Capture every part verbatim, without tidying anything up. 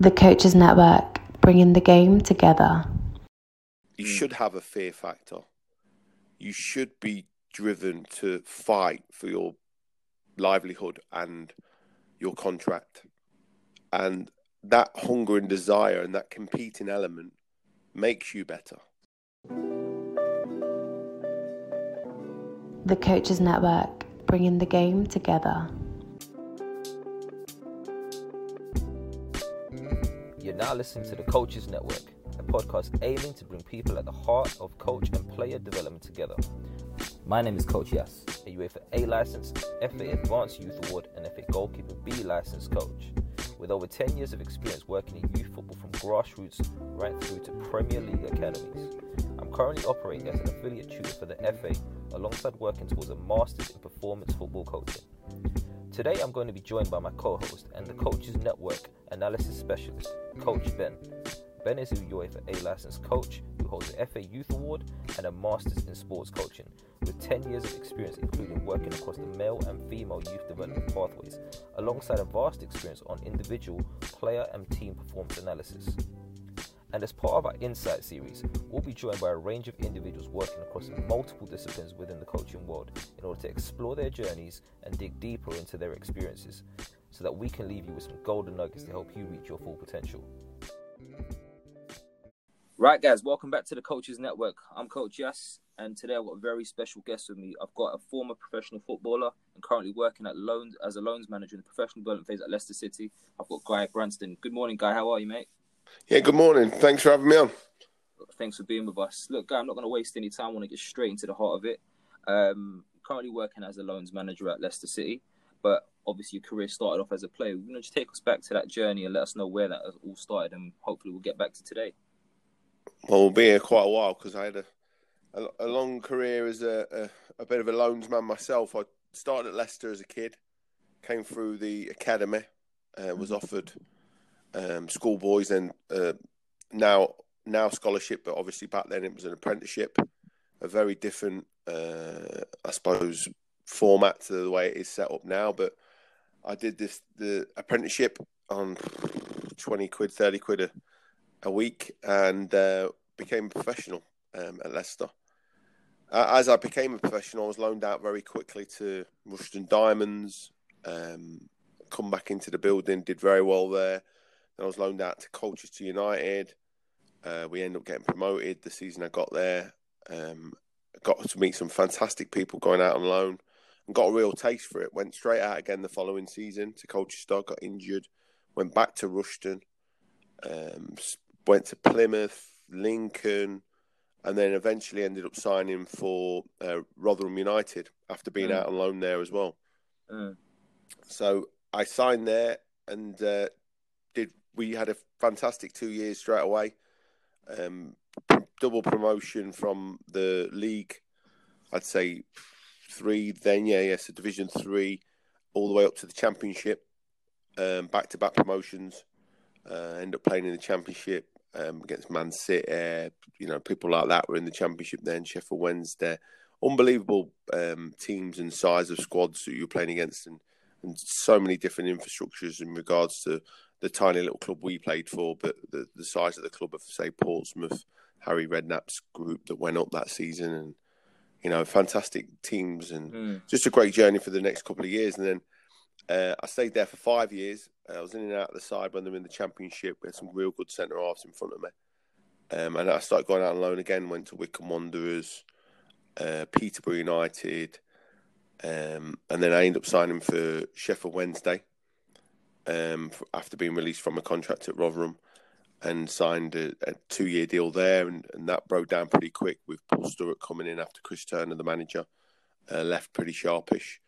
The Coaches Network, bringing the game together. You should have a fear factor. You should be driven to fight for your livelihood and your contract. And that hunger and desire and that competing element makes you better. The Coaches Network, bringing the game together. You're now listening to The Coaches Network, a podcast aiming to bring people at the heart of coach and player development together. My name is Coach Yas, a UEFA A license, F A Advanced Youth Award and F A Goalkeeper B license coach. With over ten years of experience working in youth football from grassroots right through to Premier League academies. I'm currently operating as an affiliate tutor for the F A alongside working towards a Masters in Performance Football Coaching. Today I'm going to be joined by my co-host and the Coaches Network analysis specialist, Coach Ben. Ben is a UEFA A licensed coach who holds an F A Youth Award and a Masters in Sports Coaching, with ten years of experience including working across the male and female youth development pathways, alongside a vast experience on individual, player and team performance analysis. And as part of our Insight series, we'll be joined by a range of individuals working across multiple disciplines within the coaching world in order to explore their journeys and dig deeper into their experiences so that we can leave you with some golden nuggets to help you reach your full potential. Right, guys, welcome back to the Coaches Network. I'm Coach Yas, and today I've got a very special guest with me. I've got a former professional footballer and currently working at loans as a loans manager in the professional development phase at Leicester City. I've got Guy Branston. Good morning, Guy. How are you, mate? Yeah, good morning. Thanks for having me on. Thanks for being with us. Look, Guy, I'm not going to waste any time. I want to get straight into the heart of it. Um, currently working as a loans manager at Leicester City, but obviously your career started off as a player. Why don't you take us back to that journey and let us know where that all started, and hopefully we'll get back to today. Well, we'll be here quite a while because I had a, a, a long career as a, a, a bit of a loans man myself. I started at Leicester as a kid, came through the academy, uh, was offered... Um, schoolboys and uh, now now scholarship, but obviously back then it was an apprenticeship, a very different uh, I suppose format to the way it is set up now. But I did this the apprenticeship on twenty quid, thirty quid a, a week, and uh, became a professional um, at Leicester. Uh, as I became a professional, I was loaned out very quickly to Rushden Diamonds, um, come back into the building, did very well there. I was loaned out to Colchester United. Uh, we ended up getting promoted the season I got there. Um, got to meet some fantastic people going out on loan and got a real taste for it. Went straight out again the following season to Colchester, got injured, went back to Rushden, um, went to Plymouth, Lincoln, and then eventually ended up signing for uh, Rotherham United after being mm. out on loan there as well. Mm. So I signed there and... Uh, We had a fantastic two years straight away. Um, double promotion from the league, I'd say three, then, yeah, yeah, so Division three, all the way up to the Championship, um, back-to-back promotions. uh, end up playing in the Championship um, against Man City. You know, people like that were in the Championship then, Sheffield Wednesday. Unbelievable um, teams and size of squads that you're playing against, and, and so many different infrastructures in regards to the tiny little club we played for, but the, the size of the club of, say, Portsmouth, Harry Redknapp's group that went up that season, and, you know, fantastic teams, and mm. just a great journey for the next couple of years. And then uh, I stayed there for five years. I was in and out of the side when they were in the Championship. We had some real good centre-halves in front of me. Um, and I started going out on loan again, went to Wycombe Wanderers, uh, Peterborough United, um, and then I ended up signing for Sheffield Wednesday um, after being released from a contract at Rotherham, and signed a, a two-year deal there, and, and that broke down pretty quick with Paul Sturrock coming in after Chris Turner, the manager, uh, left pretty sharpish.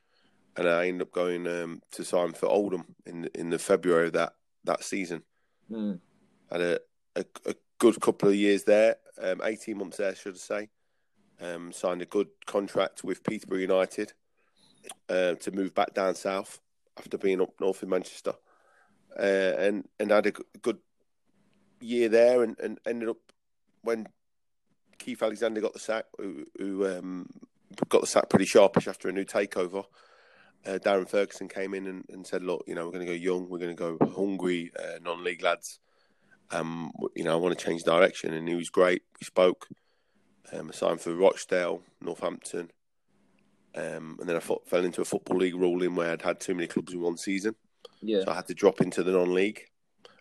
And I ended up going um, to sign for Oldham in in the February of that, that season. Mm. Had a, a, a good couple of years there, um, eighteen months there, should I say. Um, signed a good contract with Peterborough United uh, to move back down south after being up north in Manchester. Uh, and, and had a good year there, and, and ended up when Keith Alexander got the sack, who, who um, got the sack pretty sharpish after a new takeover. Uh, Darren Ferguson came in and, and said, look, you know, we're going to go young, we're going to go hungry, uh, non-league lads. Um, you know, I want to change direction. And he was great. We spoke. Um, I signed for Rochdale, Northampton. Um, and then I fought, fell into a football league ruling where I'd had too many clubs in one season. Yeah. So I had to drop into the non-league.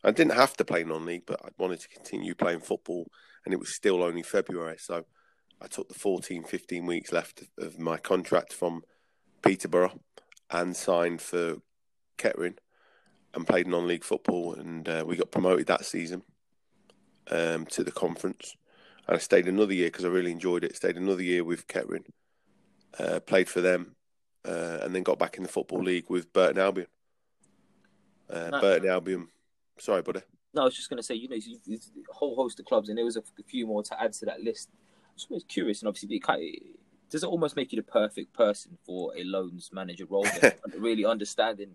I didn't have to play non-league, but I wanted to continue playing football, and it was still only February. So I took the fourteen, fifteen weeks left of my contract from Peterborough and signed for Kettering and played non-league football. And uh, we got promoted that season um, to the conference. And I stayed another year because I really enjoyed it. Stayed another year with Kettering, uh, played for them, uh, and then got back in the Football League with Burton Albion. Uh, no. Burton Albion. Sorry, buddy. No, I was just going to say, you know, it's a whole host of clubs, and there was a few more to add to that list. I'm just always curious, and obviously, it kind of, does it almost make you the perfect person for a loans manager role? Really understanding.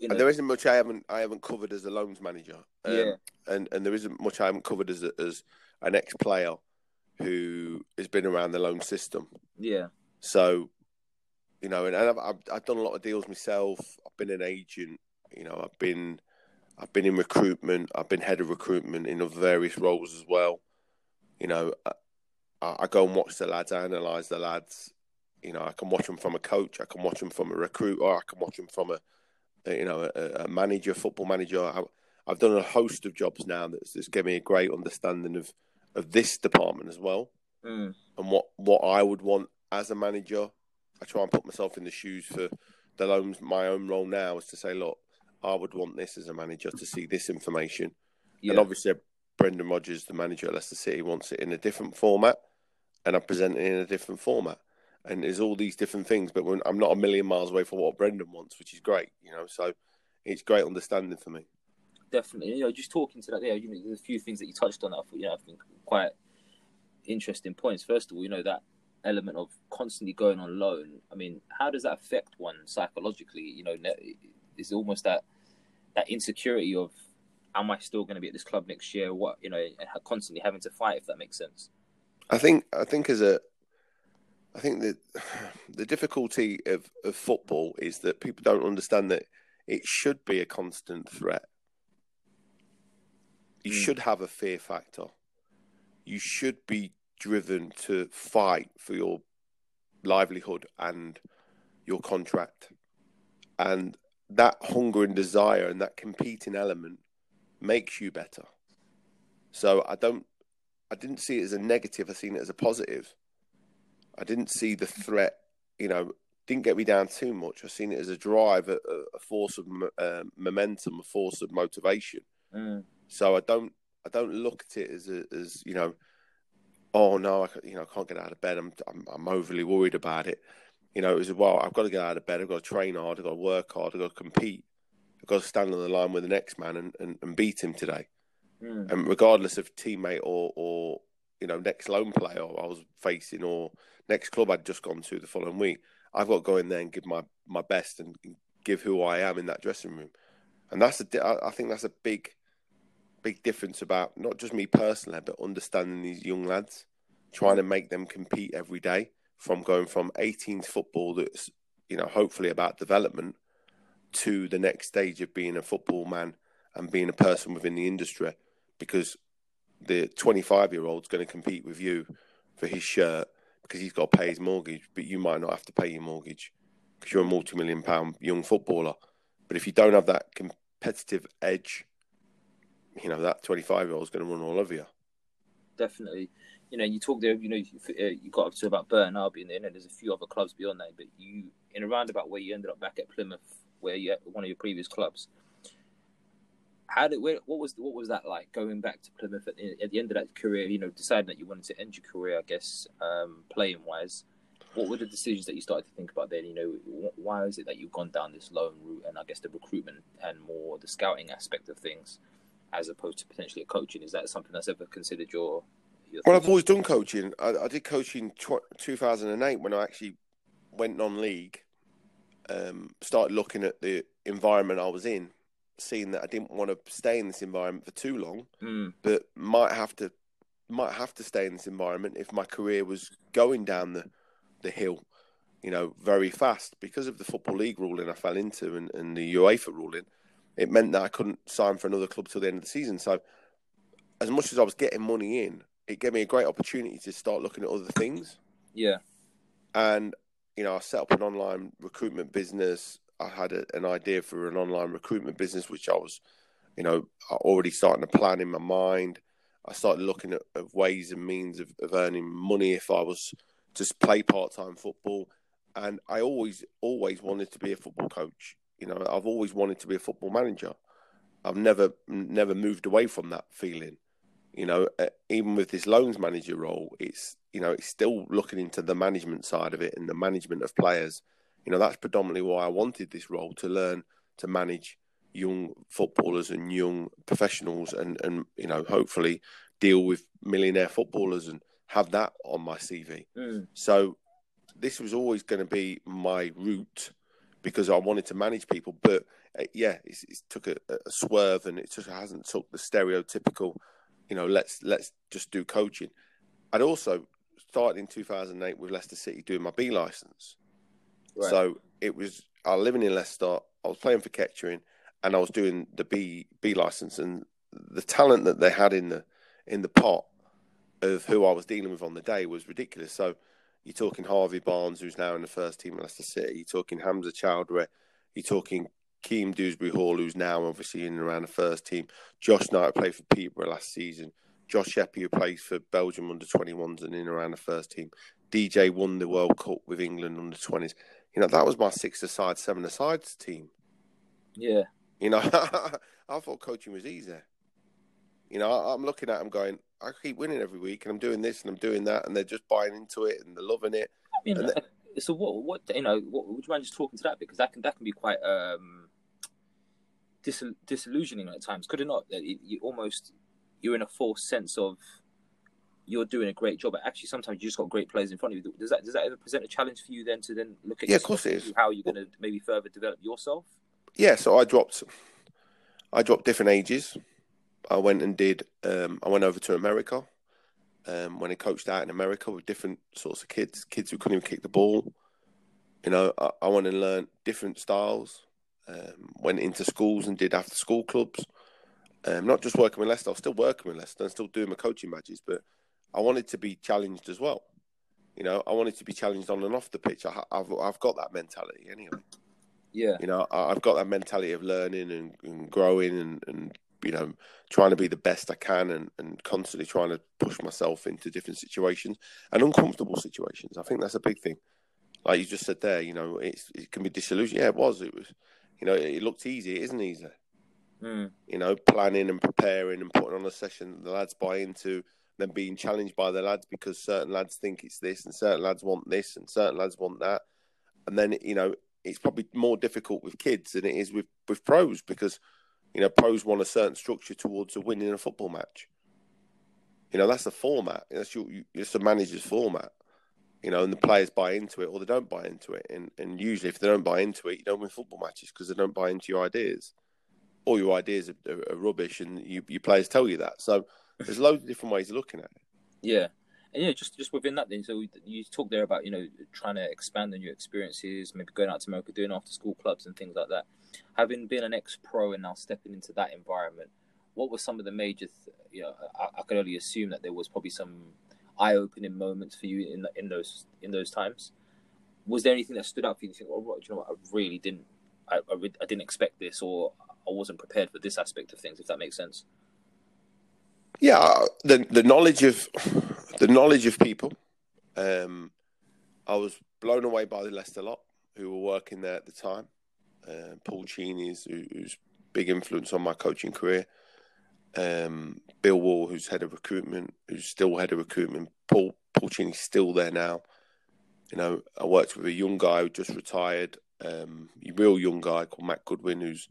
You know, and there isn't much I haven't I haven't covered as a loans manager. Um, yeah. And and there isn't much I haven't covered as a, as an ex-player who has been around the loan system. Yeah. So, you know, and I've I've, I've done a lot of deals myself. I've been an agent. You know, I've been. I've been in recruitment. I've been head of recruitment in other various roles as well. You know, I, I go and watch the lads, I analyse the lads. You know, I can watch them from a coach. I can watch them from a recruiter. I can watch them from a, you know, a, a manager, football manager. I, I've done a host of jobs now that's, that's given me a great understanding of, of this department as well, mm. and what, what I would want as a manager. I try and put myself in the shoes for the loans. My own role now is to say, look, I would want this as a manager to see this information. Yeah. And obviously, Brendan Rodgers, the manager at Leicester City, wants it in a different format, and I present it in a different format. And there's all these different things, but when, I'm not a million miles away from what Brendan wants, which is great, you know. So it's great understanding for me. Definitely. You know, just talking to that there, you know, there's a few things that you touched on that I thought, you know, I think quite interesting points. First of all, you know, that element of constantly going on loan. I mean, how does that affect one psychologically? You know, it's almost that that insecurity of, am I still going to be at this club next year? What, you know, and constantly having to fight, if that makes sense. I think I think as a I think that the difficulty of, of football is that people don't understand that it should be a constant threat. You mm. should have a fear factor. You should be driven to fight for your livelihood and your contract. And that hunger and desire and that competing element makes you better. So I don't, I didn't see it as a negative. I seen it as a positive. I didn't see the threat, you know, didn't get me down too much. I seen it as a drive, a, a force of uh, momentum, a force of motivation. Mm. So I don't, I don't look at it as, a, as you know, oh no, I, you know, I can't get out of bed. I'm, I'm, I'm overly worried about it. You know, it was, well, I've got to get out of bed. I've got to train hard. I've got to work hard. I've got to compete. I've got to stand on the line with the next man and, and, and beat him today. Mm. And regardless of teammate or, or, you know, next loan player I was facing or next club I'd just gone to the following week, I've got to go in there and give my, my best and give who I am in that dressing room. And that's a, I think that's a big, big difference about not just me personally, but understanding these young lads, trying to make them compete every day, from going from eighteens football that's, you know, hopefully about development, to the next stage of being a football man and being a person within the industry, because the twenty-five-year-old's going to compete with you for his shirt because he's got to pay his mortgage, but you might not have to pay your mortgage because you're a multi-million pound young footballer. But if you don't have that competitive edge, you know, that twenty-five-year-old's going to run all over you. Definitely. You know, you talked there, you know, you got up to about Burton Albion there, and there's a few other clubs beyond that, but you, in a roundabout way, you ended up back at Plymouth, where you, one of your previous clubs. How did, where, what was what was that like, going back to Plymouth at the, at the end of that career, you know, deciding that you wanted to end your career, I guess, um, playing-wise? What were the decisions that you started to think about then? You know, why is it that you've gone down this loan route and, I guess, the recruitment and more the scouting aspect of things as opposed to potentially coaching? Is that something that's ever considered your... your well, I've always done coaching. I, I did coaching tw- two thousand eight when I actually went non-league, um, started looking at the environment I was in, seeing that I didn't want to stay in this environment for too long, mm. but might have to might have to stay in this environment if my career was going down the, the hill, you know, very fast. Because of the Football League ruling I fell into and, and the UEFA ruling, it meant that I couldn't sign for another club till the end of the season. So as much as I was getting money in, it gave me a great opportunity to start looking at other things. Yeah. And, you know, I set up an online recruitment business. I had a, an idea for an online recruitment business, which I was, you know, already starting to plan in my mind. I started looking at, at ways and means of, of earning money if I was to play part-time football. And I always, always wanted to be a football coach. You know, I've always wanted to be a football manager. I've never, never moved away from that feeling. You know, even with this loans manager role, it's, you know, it's still looking into the management side of it and the management of players. You know, that's predominantly why I wanted this role, to learn to manage young footballers and young professionals and, and you know, hopefully deal with millionaire footballers and have that on my C V. Mm. So this was always going to be my route because I wanted to manage people. But, uh, yeah, it's, it's took a, a swerve and it just hasn't took the stereotypical, you know, let's let's just do coaching. I'd also started in two thousand eight with Leicester City doing my B licence. Right. So it was, I was living in Leicester, I was playing for Kettering, and I was doing the B B licence, and the talent that they had in the in the pot of who I was dealing with on the day was ridiculous. So you're talking Harvey Barnes, who's now in the first team at Leicester City, you're talking Hamza Chowdhury, you're talking Keem Dewsbury-Hall, who's now obviously in and around the first team, Josh Knight, who played for Peterborough last season, Josh Sheppey, who plays for Belgium under twenty-ones and in and around the first team, D J won the World Cup with England under twenties. You know, that was my six-a-side, seven-a-side team. Yeah. You know, I thought coaching was easy. You know, I'm looking at them going, I keep winning every week and I'm doing this and I'm doing that and they're just buying into it and they're loving it. I mean, and they... so what, what, you know, what, would you mind just talking to that? Because that can that can be quite um, dis- disillusioning at times. Could it not? It, you almost, you're in a false sense of you're doing a great job, but actually sometimes you just got great players in front of you. Does that does that ever present a challenge for you then to then look at yeah, of course it is. How you're going to maybe further develop yourself? Yeah, so I dropped, I dropped different ages. I went and did, um, I went over to America um, when I coached out in America with different sorts of kids, kids who couldn't even kick the ball. You know, I, I went and learned different styles, um, went into schools and did after school clubs. Um, not just working with Leicester, I was still working with Leicester and still doing my coaching matches, but I wanted to be challenged as well. You know, I wanted to be challenged on and off the pitch. I, I've I've got that mentality anyway. Yeah. You know, I, I've got that mentality of learning and, and growing and, and, you know, trying to be the best I can and, and constantly trying to push myself into different situations and uncomfortable situations. I think that's a big thing. Like you just said there, you know, it's, it can be disillusioned. Yeah, it was. It was, you know, it, it looked easy. It isn't easy. Mm. You know, planning and preparing and putting on a session that the lads buy into, then being challenged by the lads because certain lads think it's this and certain lads want this and certain lads want that. And then, you know, it's probably more difficult with kids than it is with, with pros because, you know, pros want a certain structure towards a win in a football match. You know, that's the format. That's your, it's the manager's format. You know, and the players buy into it or they don't buy into it. And, and usually if they don't buy into it, you don't win football matches because they don't buy into your ideas. all your ideas are, are, are rubbish, and you, your players tell you that. So there's loads of different ways of looking at it. Yeah. And, you know, just, just within that, then, so you talk there about, you know, trying to expand on your experiences, maybe going out to America, doing after-school clubs and things like that. Having been an ex-pro and now stepping into that environment, what were some of the major, th- you know, I, I could only assume that there was probably some eye-opening moments for you in in those in those times. Was there anything that stood out for you? You think, well, do you know what, I really didn't, I, I, re- I didn't expect this, or I wasn't prepared for this aspect of things, if that makes sense. Yeah, the the knowledge of the knowledge of people. Um, I was blown away by the Leicester lot who were working there at the time. Uh, Paul Cheney's, who, who's big influence on my coaching career. Um, Bill Wall, who's head of recruitment, who's still head of recruitment. Paul Paul Cheney's still there now. You know, I worked with a young guy who just retired, um, a real young guy called Matt Goodwin, who's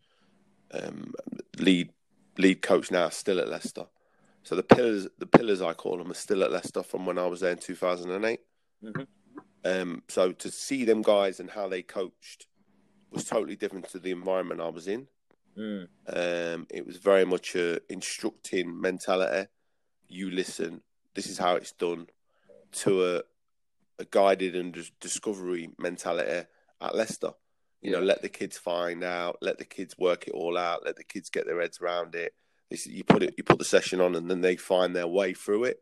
um, lead lead coach now, still at Leicester. So the pillars, the pillars I call them, are still at Leicester from when I was there in two thousand eight. Mm-hmm. Um, so to see them guys and how they coached was totally different to the environment I was in. Mm. Um, it was very much a instructing mentality. You listen, this is how it's done, to a, a guided and discovery mentality at Leicester. You yeah. know, let the kids find out, let the kids work it all out, let the kids get their heads around it. You put it, you put the session on, and then they find their way through it.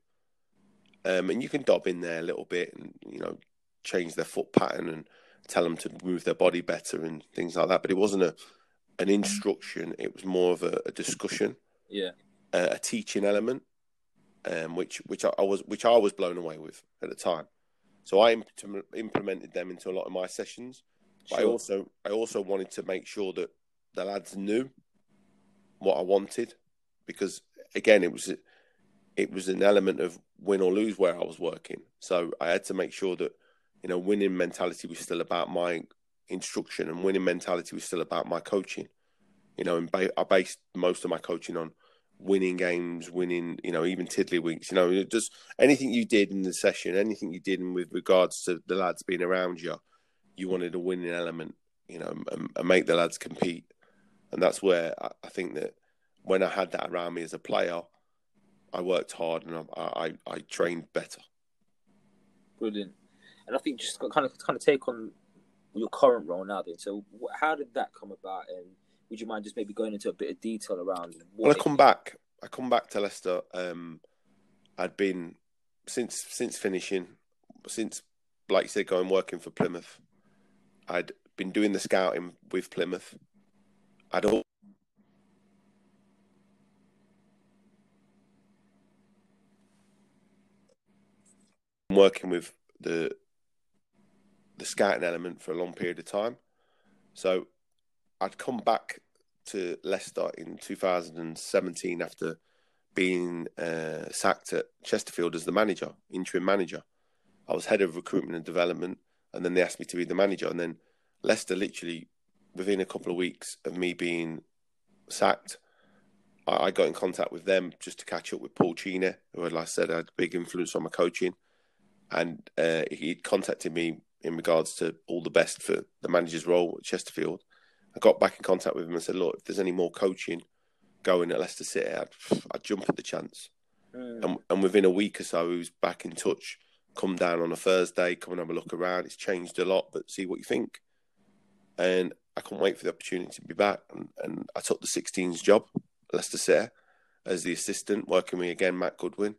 Um, and you can dob in there a little bit, and you know, change their foot pattern and tell them to move their body better and things like that. But it wasn't a an instruction; it was more of a, a discussion, yeah, uh, a teaching element, um, which which I, I was which I was blown away with at the time. So I imp- implemented them into a lot of my sessions. But sure. I also I also wanted to make sure that the lads knew what I wanted. Because again, it was it was an element of win or lose where I was working, so I had to make sure that you know winning mentality was still about my instruction, and winning mentality was still about my coaching. You know, and ba- I based most of my coaching on winning games, winning you know even tiddlywinks. You know, just anything you did in the session, anything you did in with regards to the lads being around you, you wanted a winning element. You know, and, and make the lads compete, and that's where I, I think that. When I had that around me as a player, I worked hard and I, I, I trained better. Brilliant. And I think just kind of kind of take on your current role now then. So how did that come about? And would you mind just maybe going into a bit of detail around? When I come back, I come back to Leicester. Um, I'd been, since since finishing, since, like you said, going working for Plymouth, I'd been doing the scouting with Plymouth. I'd all. Working with the the scouting element for a long period of time. So I'd come back to Leicester in two thousand seventeen after being uh, sacked at Chesterfield as the manager, interim manager. I was head of recruitment and development, and then they asked me to be the manager. And then Leicester, literally within a couple of weeks of me being sacked, I, I got in contact with them just to catch up with Paul Cheney, who, like I said, had a big influence on my coaching. And uh, he'd contacted me in regards to all the best for the manager's role at Chesterfield. I got back in contact with him and said, look, if there's any more coaching going at Leicester City, I'd, I'd jump at the chance. Mm. And, and within a week or so, he was back in touch, come down on a Thursday, come and have a look around. It's changed a lot, but see what you think. And I couldn't wait for the opportunity to be back. And, and I took the sixteens job at Leicester City as the assistant, working with, again, Matt Goodwin,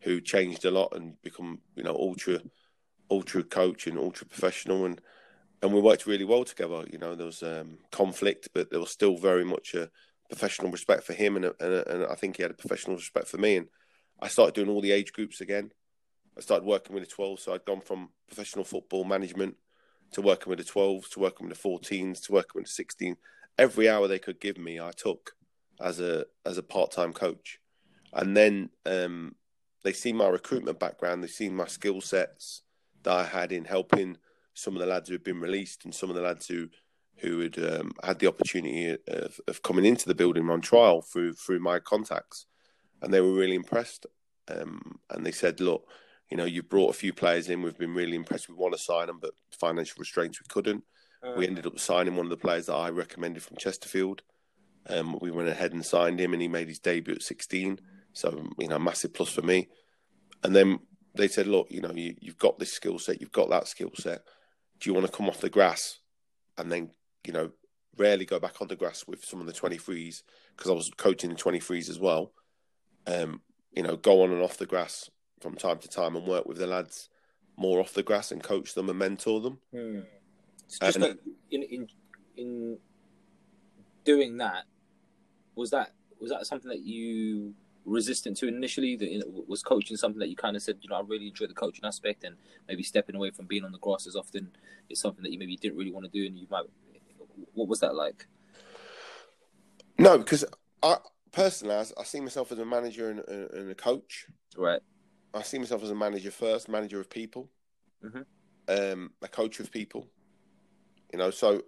who changed a lot and become, you know, ultra, ultra coach and ultra professional, and and we worked really well together. You know, there was um, conflict, but there was still very much a professional respect for him, and a, and, a, and I think he had a professional respect for me. And I started doing all the age groups again. I started working with the twelves, so I'd gone from professional football management to working with the twelves, to working with the fourteens, to working with the sixteens. Every hour they could give me, I took as a as a part time coach, and then. Um, They see my recruitment background. They see my skill sets that I had in helping some of the lads who had been released and some of the lads who who had um, had the opportunity of, of coming into the building on trial through through my contacts, and they were really impressed. Um, and they said, "Look, you know, you brought a few players in. We've been really impressed. We want to sign them, but financial restraints we couldn't. Um, we ended up signing one of the players that I recommended from Chesterfield, Um, we went ahead and signed him, and he made his debut at sixteen. So, you know, massive plus for me. And then they said, look, you know, you, you've got this skill set, you've got that skill set. Do you want to come off the grass and then, you know, rarely go back on the grass with some of the twenty-threes, because I was coaching the twenty-threes as well. Um, you know, go on and off the grass from time to time and work with the lads more off the grass and coach them and mentor them. Hmm. So just and, like in, in in doing that, was that was that something that you resistant to initially? That, you know, was coaching something that you kind of said, you know, I really enjoy the coaching aspect, and maybe stepping away from being on the grass as often is something that you maybe didn't really want to do, and you might. What was that like? No, because I personally, I, I see myself as a manager and, and, and a coach. Right. I see myself as a manager first, manager of people, mm-hmm. um, a coach of people. You know, so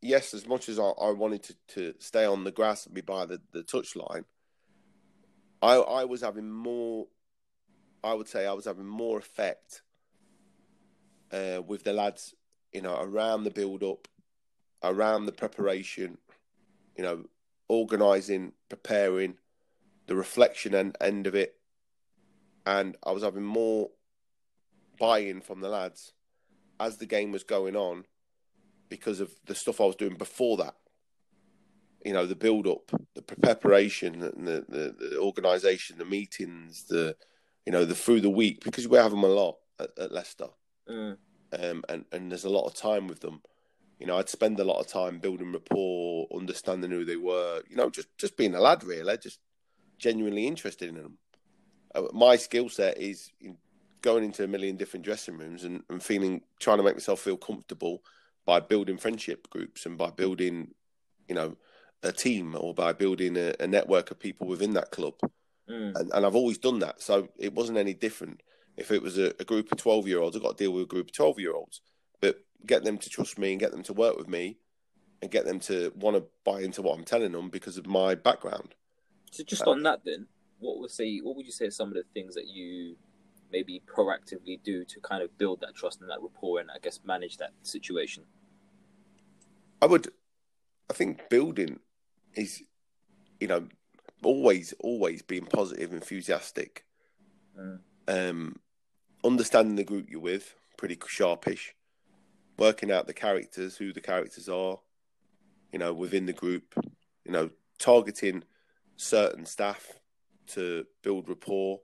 yes, as much as I, I wanted to, to stay on the grass and be by the, the touchline, I I was having more, I would say I was having more effect uh, with the lads, you know, around the build-up, around the preparation, you know, organising, preparing, the reflection and end of it. And I was having more buy-in from the lads as the game was going on, because of the stuff I was doing before that. You know, the build-up, the preparation, and the, the, the organisation, the meetings, the, you know, the through the week, because we're having them a lot at, at Leicester. Mm. Um, and, and there's a lot of time with them. You know, I'd spend a lot of time building rapport, understanding who they were, you know, just, just being a lad, really, just genuinely interested in them. My skill set is going into a million different dressing rooms and, and feeling, trying to make myself feel comfortable by building friendship groups and by building, you know, a team, or by building a, a network of people within that club. Mm. And, and I've always done that. So it wasn't any different. If it was a, a group of twelve-year-olds, I've got to deal with a group of twelve-year-olds. But get them to trust me and get them to work with me and get them to want to buy into what I'm telling them because of my background. So just um, on that then, What would say? What would you say are some of the things that you maybe proactively do to kind of build that trust and that rapport, and I guess manage that situation? I would, I think, building is, you know, always, always being positive, enthusiastic, mm. um, understanding the group you're with, pretty sharpish, working out the characters, who the characters are, you know, within the group, you know, targeting certain staff to build rapport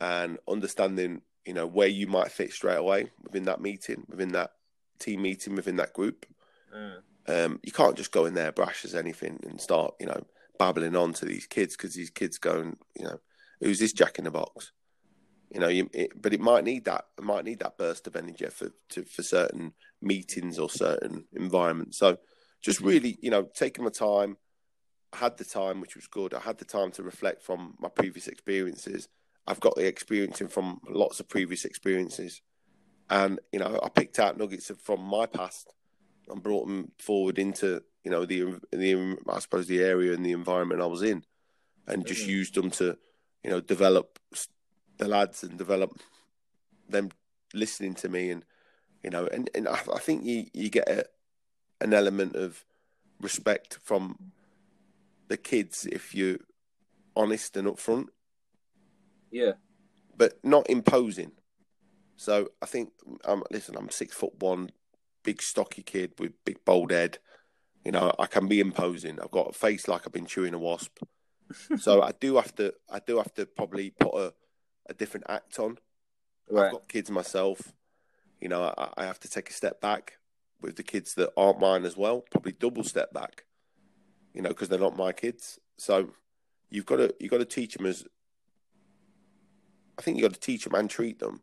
and understanding, you know, where you might fit straight away within that meeting, within that team meeting, within that group. Mm. Um, you can't just go in there brash as anything and start, you know, babbling on to these kids, because these kids going, you know, who's this jack in the box? You know, you, it, but it might need that. It might need that burst of energy for, to, for certain meetings or certain environments. So just really, you know, taking my time. I had the time, which was good. I had the time to reflect from my previous experiences. I've got the experience from lots of previous experiences. And, you know, I picked out nuggets from my past and brought them forward into, you know, the, the I suppose, the area and the environment I was in, and just mm-hmm. used them to, you know, develop the lads and develop them listening to me. And, you know, and, and I, I think you, you get a, an element of respect from the kids if you're honest and upfront. Yeah. But not imposing. So I think, um, listen, I'm six foot one, big stocky kid with big bald head. You know, I can be imposing. I've got a face like I've been chewing a wasp. So I do have to, I do have to probably put a, a different act on. Right. I've got kids myself. You know, I, I have to take a step back with the kids that aren't mine as well. Probably double step back. You know, because they're not my kids. So you've got to you've got to teach them as I think you've got to teach them and treat them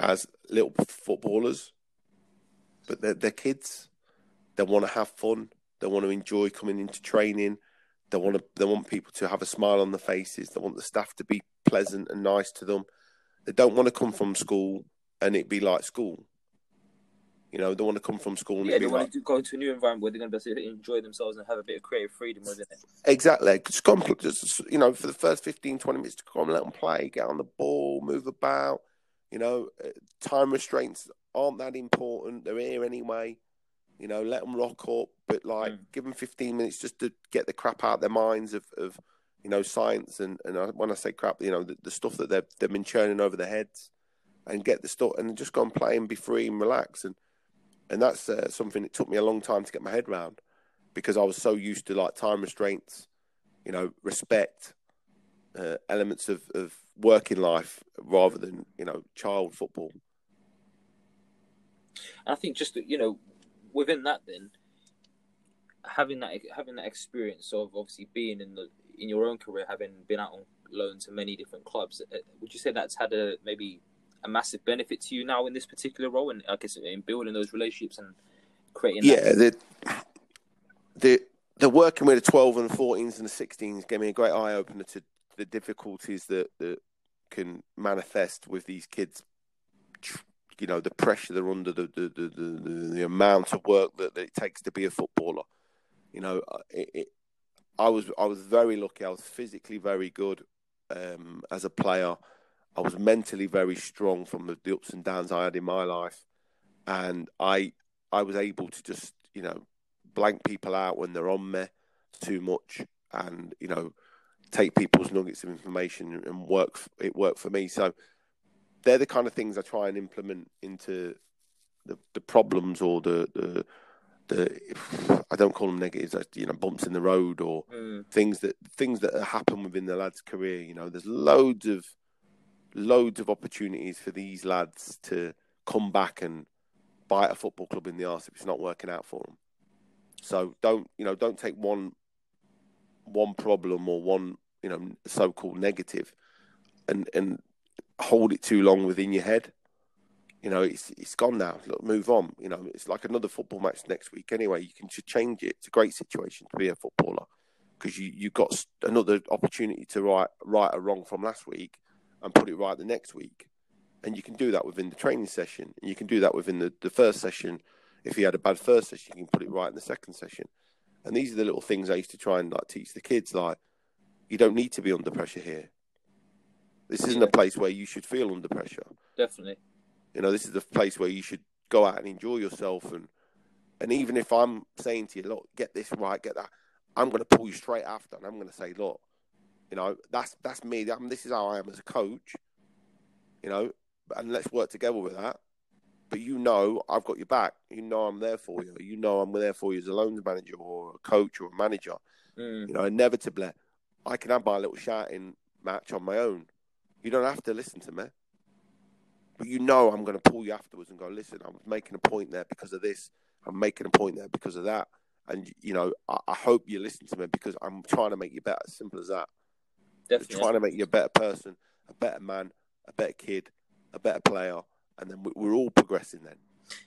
as little footballers. But they're, they're kids. They want to have fun. They want to enjoy coming into training. They want to they want people to have a smile on their faces. They want the staff to be pleasant and nice to them. They don't want to come from school and it be like school. You know, they want to come from school and yeah, they want like, to go to a new environment where they're going to be able to enjoy themselves and have a bit of creative freedom, wasn't it? Exactly. Just come, just, you know, for the first fifteen, twenty minutes to come, let them play, get on the ball, move about. You know, time restraints aren't that important. They're here anyway. You know, let them rock up, but like mm. give them fifteen minutes just to get the crap out of their minds of, of you know, science and, and I, when I say crap, you know, the, the stuff that they've they've been churning over their heads, and get the stuff and just go and play and be free and relax and and that's uh, something that took me a long time to get my head around because I was so used to like time restraints, you know, respect, uh, elements of of working life rather than you know child football. And I think just you know. Within that, then having that having that experience of obviously being in the in your own career, having been out on loan to many different clubs, would you say that's had a maybe a massive benefit to you now in this particular role, and I guess in building those relationships and creating? Yeah, that... the the the working with the twelve and the fourteens and the sixteens gave me a great eye opener to the difficulties that that can manifest with these kids. You know, the pressure they're under, the the, the, the, the amount of work that, that it takes to be a footballer. You know, it, it, I was I was very lucky. I was physically very good um, as a player. I was mentally very strong from the, the ups and downs I had in my life, and I I was able to just you know blank people out when they're on me too much, and you know take people's nuggets of information and work. It worked for me so. They're the kind of things I try and implement into the, the problems or the, the the I don't call them negatives, you know, bumps in the road or mm. things that things that happen within the lad's career. You know, there's loads of loads of opportunities for these lads to come back and bite a football club in the arse if it's not working out for them. So don't you know don't take one one problem or one you know so-called negative and and. hold it too long within your head. You know, it's it's gone now. Look, move on. You know, it's like another football match next week anyway. You can just change it. It's a great situation to be a footballer because you, you've got another opportunity to right, right a wrong from last week and put it right the next week. And you can do that within the training session. And you can do that within the, the first session. If you had a bad first session, you can put it right in the second session. And these are the little things I used to try and like teach the kids. Like, you don't need to be under pressure here. This isn't a place where you should feel under pressure. Definitely. You know, this is the place where you should go out and enjoy yourself. And and even if I'm saying to you, look, get this right, get that, I'm going to pull you straight after and I'm going to say, look, you know, that's that's me. I'm, this is how I am as a coach, you know, and let's work together with that. But you know I've got your back. You know I'm there for you. You know I'm there for you as a loans manager or a coach or a manager. Mm. You know, inevitably, I can have my little shouting match on my own. You don't have to listen to me. But you know I'm going to pull you afterwards and go, listen, I'm making a point there because of this. I'm making a point there because of that. And, you know, I, I hope you listen to me because I'm trying to make you better. Simple as that. Definitely. I'm trying to make you a better person, a better man, a better kid, a better player. And then we're all progressing then.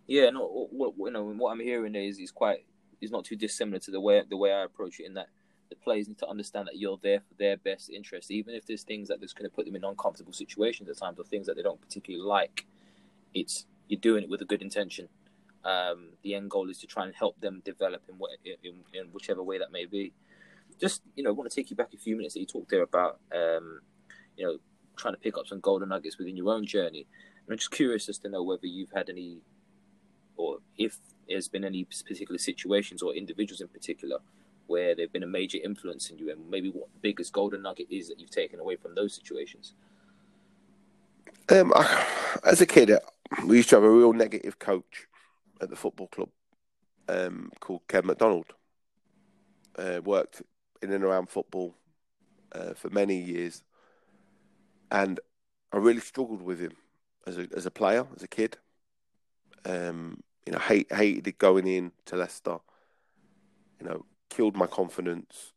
Yeah, no, what, you know, what I'm hearing is is quite, is not too dissimilar to the way the way I approach it in that. The players need to understand that you're there for their best interest, even if there's things that that's going to put them in uncomfortable situations at times or things that they don't particularly like. It's you're doing it with a good intention. Um, the end goal is to try and help them develop in, what, in, in whichever way that may be. Just, you know, I want to take you back a few minutes that you talked there about, um, you know, trying to pick up some golden nuggets within your own journey. And I'm just curious as to know whether you've had any, or if there's been any particular situations or individuals in particular where they've been a major influence in you, and maybe what the biggest golden nugget is that you've taken away from those situations? Um, I, as a kid, we used to have a real negative coach at the football club um, called Ken McDonald. Uh, worked in and around football uh, for many years, and I really struggled with him as a as a player, as a kid. Um, you know, hate, hated going in to Leicester. You know. Killed my confidence,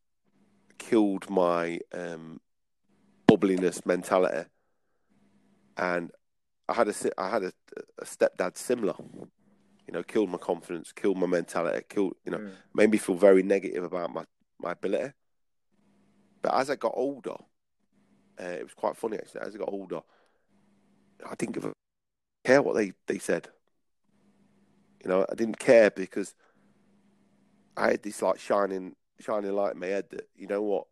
killed my um, bubbliness mentality, and I had a I had a, a stepdad similar, you know, killed my confidence, killed my mentality, killed you know, mm. made me feel very negative about my, my ability. But as I got older, uh, it was quite funny actually. As I got older, I didn't give a care what they, they said. You know, I didn't care because. I had this like shining, shining light in my head that, you know what,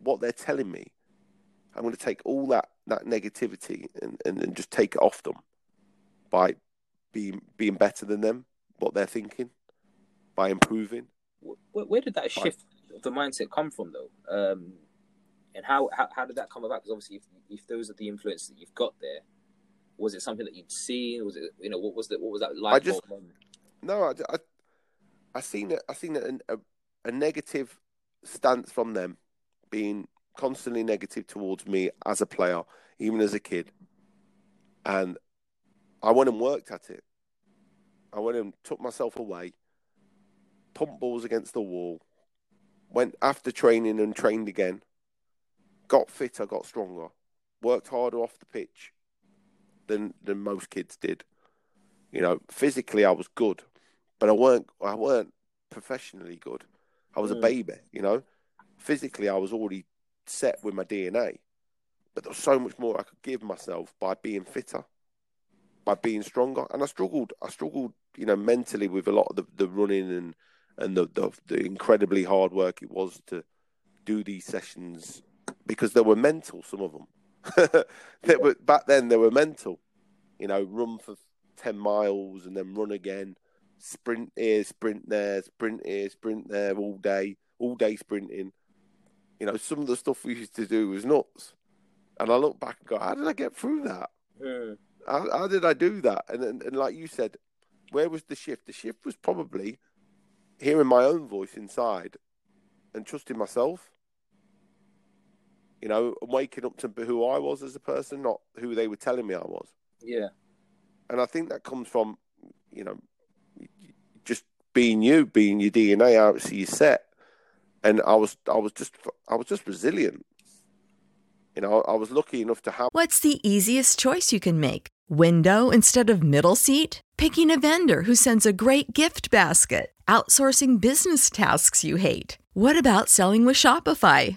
what they're telling me, I'm going to take all that, that negativity and, and, and just take it off them by being being better than them, what they're thinking by improving. Where, where did that shift by... of the mindset come from, though? Um, and how, how how did that come about? Because obviously, if, if those are the influences that you've got there, was it something that you'd seen? Was it, you know, what was the what was that light bulb moment? No, I, I, I seen it. I seen it a, a negative stance from them, being constantly negative towards me as a player, even as a kid. And I went and worked at it. I went and took myself away, pumped balls against the wall, went after training and trained again, got fitter, got stronger, worked harder off the pitch than than most kids did. You know, physically I was good, but I weren't I weren't professionally good. I was mm. a baby, you know. Physically I was already set with my D N A. But there was so much more I could give myself by being fitter, by being stronger. And I struggled, I struggled, you know, mentally with a lot of the, the running and, and the, the the incredibly hard work it was to do these sessions, because they were mental, some of them. they were, back then they were mental. You know, run for ten miles and then run again, sprint here, sprint there, sprint here, sprint there all day, all day sprinting. You know, some of the stuff we used to do was nuts. And I look back and go, how did I get through that? Yeah. How, how did I do that? And, and and like you said, where was the shift? The shift was probably hearing my own voice inside and trusting myself. You know, waking up to who I was as a person, not who they were telling me I was. Yeah. And I think that comes from, you know, just being you, being your D N A, how it's you set. And I was, I was just, I was just resilient. You know, I was lucky enough to have... What's the easiest choice you can make? Window instead of middle seat? Picking a vendor who sends a great gift basket? Outsourcing business tasks you hate? What about selling with Shopify?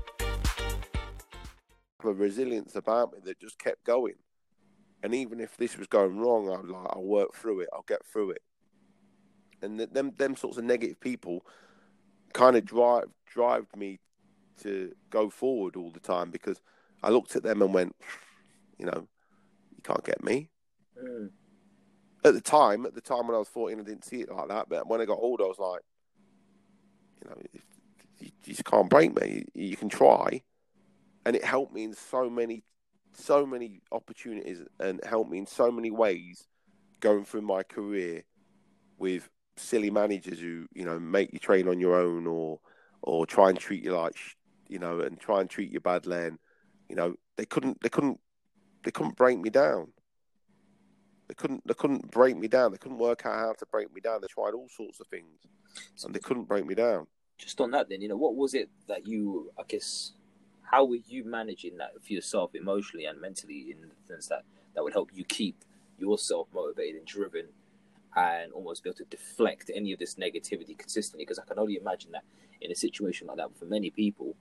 A resilience about me that just kept going, and even if this was going wrong, I was like, I'll work through it, I'll get through it. And the, them them sorts of negative people kind of drive drive me to go forward all the time, because I looked at them and went, you know, you can't get me. Mm. At the time, at the time when I was fourteen, I didn't see it like that, but when I got older, I was like, you know, you just can't break me. You can try. And it helped me in so many, so many opportunities, and helped me in so many ways going through my career with silly managers who, you know, make you train on your own, or or try and treat you like, you know, and try and treat you badly. And, you know, they couldn't, they couldn't, they couldn't break me down. They couldn't, they couldn't break me down. They couldn't work out how to break me down. They tried all sorts of things, and they couldn't break me down. Just on that, then, you know, what was it that you, I guess, how were you managing that for yourself emotionally and mentally, in the sense that that would help you keep yourself motivated and driven, and almost be able to deflect any of this negativity consistently? Because I can only imagine that in a situation like that, for many people,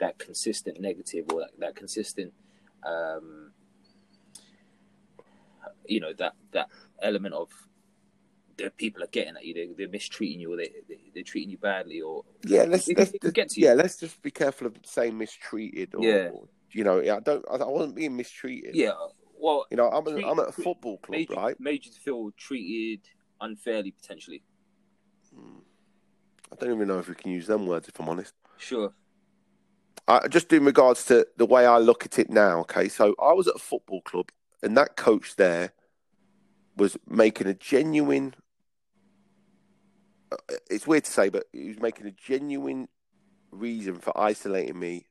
that consistent negative, or that, that consistent, um, you know, that, that element of the people are getting at you, they're, they're mistreating you, or they, they, they're treating you badly, or yeah, let's, they, let's they get to you. Yeah, let's just be careful of saying mistreated, or, yeah. or you know, I don't, I wasn't being mistreated. Yeah, well, you know, I'm, treat, a, I'm at a football club, made you, right? Made you feel treated, unfairly, potentially. Mm. I don't even know if we can use them words, if I'm honest. Sure. I, just in regards to the way I look at it now, okay, so I was at a football club and that coach there was making a genuine... It's weird to say, but he was making a genuine reason for isolating me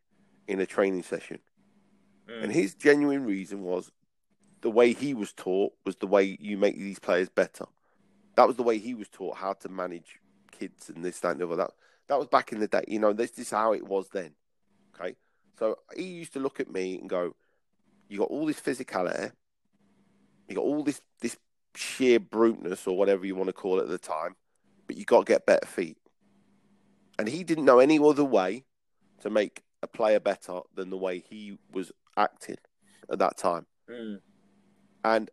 in a training session. Mm. And his genuine reason was the way he was taught was the way you make these players better. That was the way he was taught how to manage kids and this, that, and the other. That, that was back in the day. You know, this is how it was then. Okay? So he used to look at me and go, you got all this physicality, you got all this, this sheer bruteness or whatever you want to call it at the time, but you got to get better feet. And he didn't know any other way to make a player better than the way he was acting at that time. Mm. And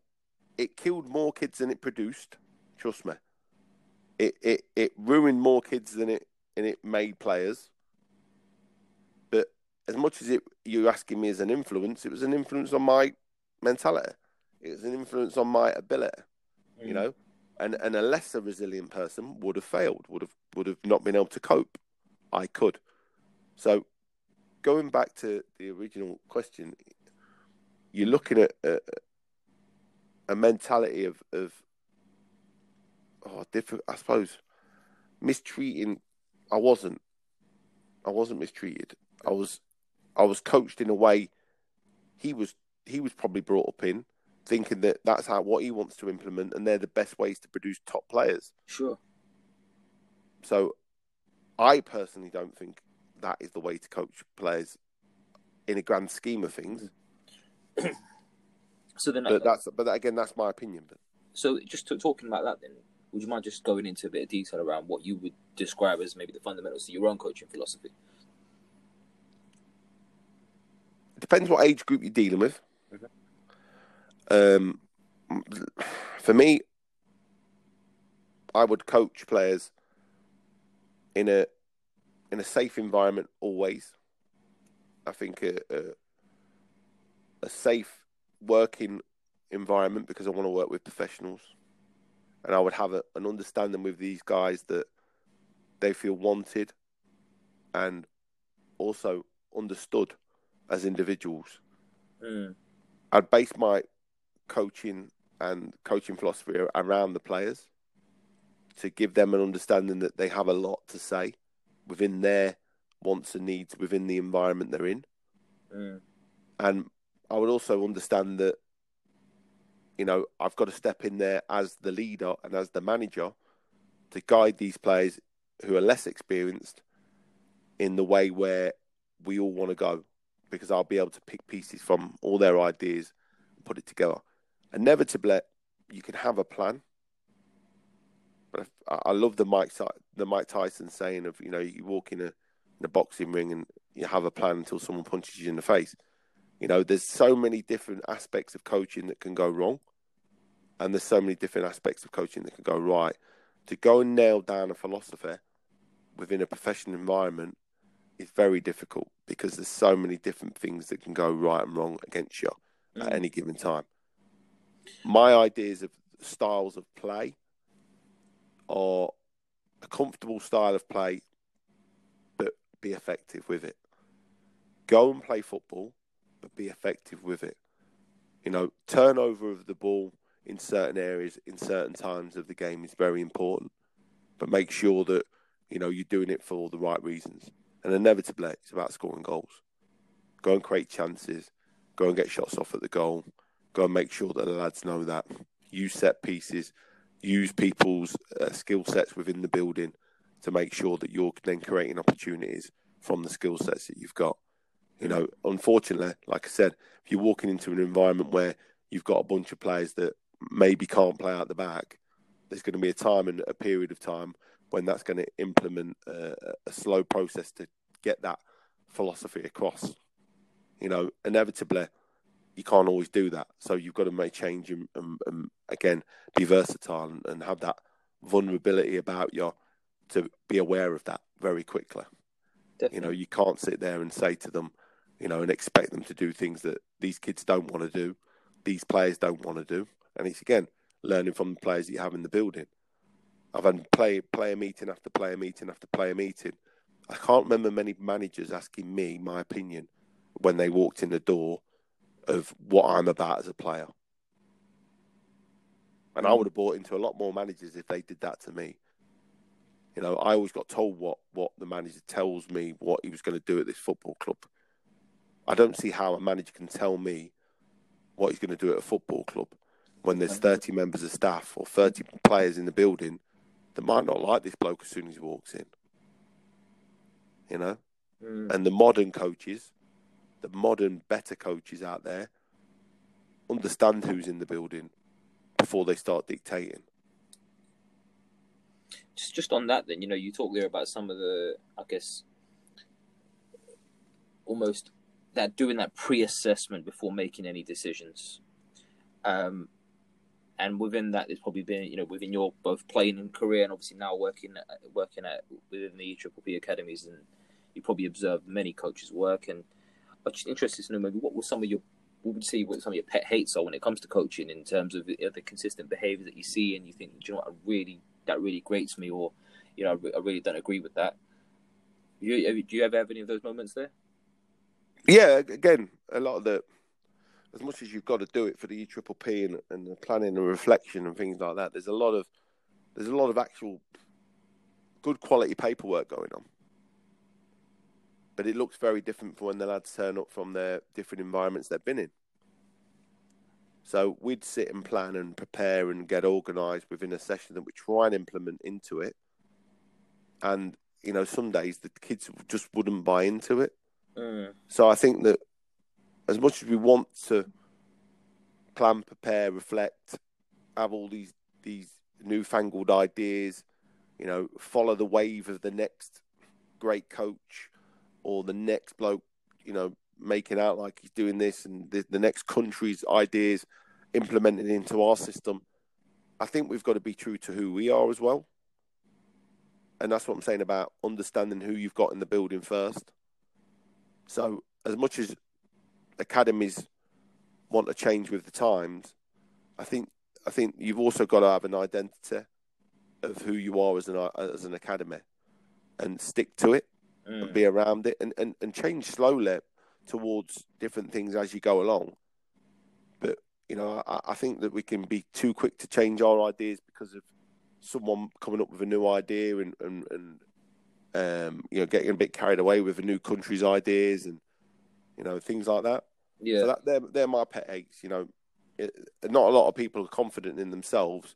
it killed more kids than it produced. Trust me. It it it ruined more kids than it and it made players. But as much as it, you're asking me as an influence, it was an influence on my mentality. It was an influence on my ability. Mm. You know, and and a lesser resilient person would have failed, would have would have not been able to cope. I could. So going back to the original question, you're looking at a, a mentality of, of oh, different, I suppose, mistreating. I wasn't. I wasn't mistreated. I was, I was coached in a way. He was. He was probably brought up in thinking that that's how what he wants to implement, and they're the best ways to produce top players. Sure. So, I personally don't think that is the way to coach players in a grand scheme of things. So then, but that's but again, that's my opinion. But so, just to, talking about that, then, would you mind just going into a bit of detail around what you would describe as maybe the fundamentals of your own coaching philosophy? It depends what age group you're dealing with. Mm-hmm. Um, for me, I would coach players in a in a safe environment always. I think a, a, a safe working environment, because I want to work with professionals, and I would have a, an understanding with these guys that they feel wanted and also understood as individuals. Mm. I'd base my coaching and coaching philosophy around the players to give them an understanding that they have a lot to say within their wants and needs, within the environment they're in. Mm. And I would also understand that, you know, I've got to step in there as the leader and as the manager to guide these players who are less experienced in the way where we all want to go, because I'll be able to pick pieces from all their ideas and put it together. Inevitably, you can have a plan. But I love the Mike the Mike Tyson saying of, you know, you walk in a, in a boxing ring and you have a plan until someone punches you in the face. You know, there's so many different aspects of coaching that can go wrong, and there's so many different aspects of coaching that can go right. To go and nail down a philosophy within a professional environment is very difficult, because there's so many different things that can go right and wrong against you mm. at any given time. My ideas of styles of play are a comfortable style of play, but be effective with it. Go and play football, but be effective with it. You know, turnover of the ball in certain areas, in certain times of the game is very important, but make sure that, you know, you're doing it for all the right reasons. And inevitably, it's about scoring goals. Go and create chances. Go and get shots off at the goal. Go and make sure that the lads know that. Use set pieces. Use people's uh, skill sets within the building to make sure that you're then creating opportunities from the skill sets that you've got. You know, unfortunately, like I said, if you're walking into an environment where you've got a bunch of players that maybe can't play out the back, there's going to be a time and a period of time when that's going to implement a, a slow process to get that philosophy across. You know, inevitably, you can't always do that. So you've got to make change and, and, and again, be versatile and, and have that vulnerability about you to be aware of that very quickly. Definitely. You know, you can't sit there and say to them, you know, and expect them to do things that these kids don't want to do, these players don't want to do. And it's, again, learning from the players that you have in the building. I've had player, player meeting after player meeting after player meeting. I can't remember many managers asking me my opinion when they walked in the door of what I'm about as a player. And I would have bought into a lot more managers if they did that to me. You know, I always got told what, what the manager tells me, what he was going to do at this football club. I don't see how a manager can tell me what he's going to do at a football club when there's thirty members of staff or thirty players in the building that might not like this bloke as soon as he walks in. You know? Mm. And the modern coaches, the modern better coaches out there, understand who's in the building before they start dictating. Just just on that then, you know, you talk there about some of the, I guess, almost that doing that pre-assessment before making any decisions. Um, and within that, there's probably been, you know, within your both playing and career and obviously now working working at within the E P P academies, and you probably observed many coaches work. And I'm just interested to know maybe what were some of your, what would you see what some of your pet hates are when it comes to coaching in terms of the, the consistent behaviour that you see and you think, do you know what, I really, that really grates me, or, you know, I, I really don't agree with that. You, do you ever have any of those moments there? Yeah, again, a lot of the, as much as you've got to do it for the E P P and, and the planning and reflection and things like that, there's a lot of, there's a lot of actual good quality paperwork going on. But it looks very different for when the lads turn up from their different environments they've been in. So we'd sit and plan and prepare and get organised within a session that we try and implement into it. And, you know, some days the kids just wouldn't buy into it. Mm. So I think that as much as we want to plan, prepare, reflect, have all these, these newfangled ideas, you know, follow the wave of the next great coach or the next bloke, you know, making out like he's doing this and the, the next country's ideas implemented into our system. I think we've got to be true to who we are as well. And that's what I'm saying about understanding who you've got in the building first. So as much as academies want to change with the times, I think I think you've also got to have an identity of who you are as an, as an academy and stick to it mm. and be around it and, and, and change slowly towards different things as you go along. But, you know, I, I think that we can be too quick to change our ideas because of someone coming up with a new idea and, and, and um, you know, getting a bit carried away with a new country's ideas and, you know, things like that. Yeah. So that, they're, they're my pet aches, you know. It, not a lot of people are confident in themselves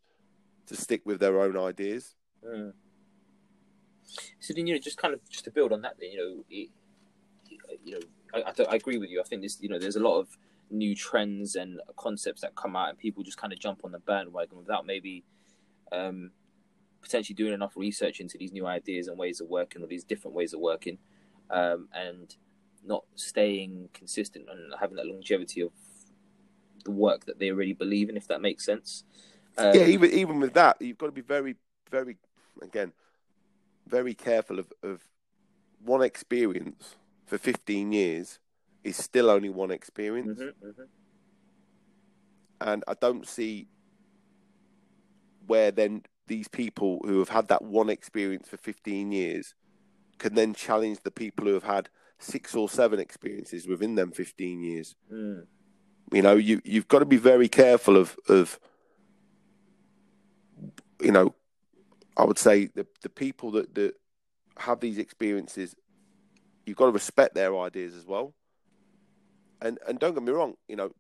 to stick with their own ideas. Mm. So then, you know, just kind of, just to build on that, then, you know, it, you know, I, I, I agree with you. I think this, you know, there's a lot of new trends and concepts that come out, and people just kind of jump on the bandwagon without maybe um, potentially doing enough research into these new ideas and ways of working, or these different ways of working, um, and not staying consistent and having that longevity of the work that they already believe in, if that makes sense. Um, yeah, even even with that, you've got to be very, very, again, very careful of, of one experience. For fifteen years is still only one experience. Mm-hmm, mm-hmm. And I don't see where then these people who have had that one experience for fifteen years can then challenge the people who have had six or seven experiences within them fifteen years. Mm. You know, you, you've got to be very careful of, of, you know, I would say the, the people that, that have these experiences, you've got to respect their ideas as well. And and don't get me wrong, you know,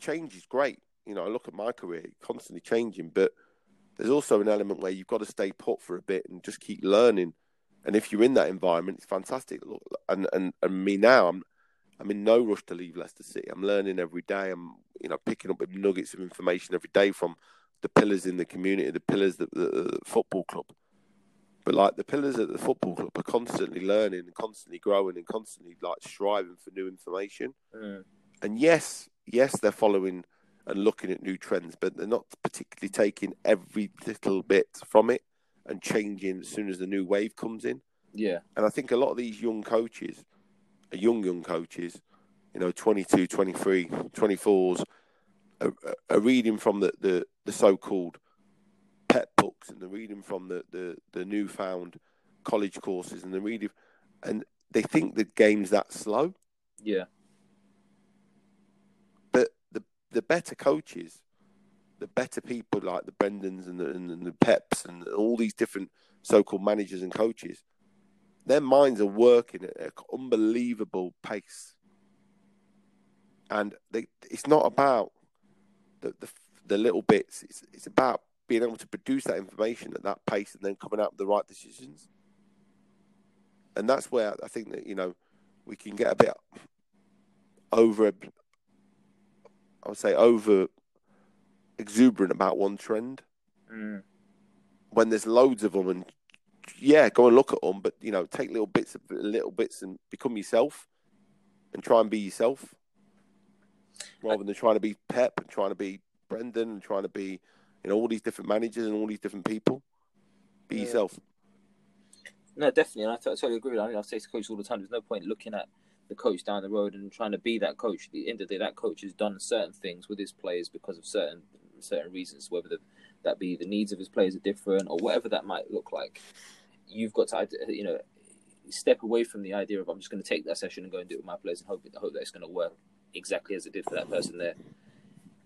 change is great. You know, I look at my career, constantly changing, but there's also an element where you've got to stay put for a bit and just keep learning. And if you're in that environment, it's fantastic. And and, and me now, I'm I'm in no rush to leave Leicester City. I'm learning every day. I'm, you know, picking up nuggets of information every day from the pillars in the community, the pillars that the, the football club. But, like, the pillars at the football club are constantly learning and constantly growing and constantly, like, striving for new information. Mm. And, yes, yes, they're following and looking at new trends, but they're not particularly taking every little bit from it and changing as soon as the new wave comes in. Yeah. And I think a lot of these young coaches, young, young coaches, you know, twenty-two, twenty-three, twenty-fours, are, are reading from the, the, the so-called pet books and they're reading from the, the, the newfound college courses and they're reading, and they think the game's that slow. Yeah. But the the better coaches, the better people like the Brendans and the, and the Peps and all these different so-called managers and coaches, their minds are working at an unbelievable pace. And they, it's not about the, the the little bits. It's it's about being able to produce that information at that pace and then coming out with the right decisions. And that's where I think that, you know, we can get a bit over, I would say, over exuberant about one trend. Mm. When there's loads of them, and yeah, go and look at them, but, you know, take little bits, little bits and become yourself and try and be yourself. Rather than trying to be Pep and trying to be Brendan and trying to be, you know, all these different managers and all these different people. Be yeah. yourself. No, definitely. And I totally agree with that. I mean, I say to coaches all the time, there's no point looking at the coach down the road and trying to be that coach. At the end of the day, that coach has done certain things with his players because of certain certain reasons, whether the, that be the needs of his players are different or whatever that might look like. You've got to, you know, step away from the idea of I'm just going to take that session and go and do it with my players and hope, hope that it's going to work exactly as it did for that person there.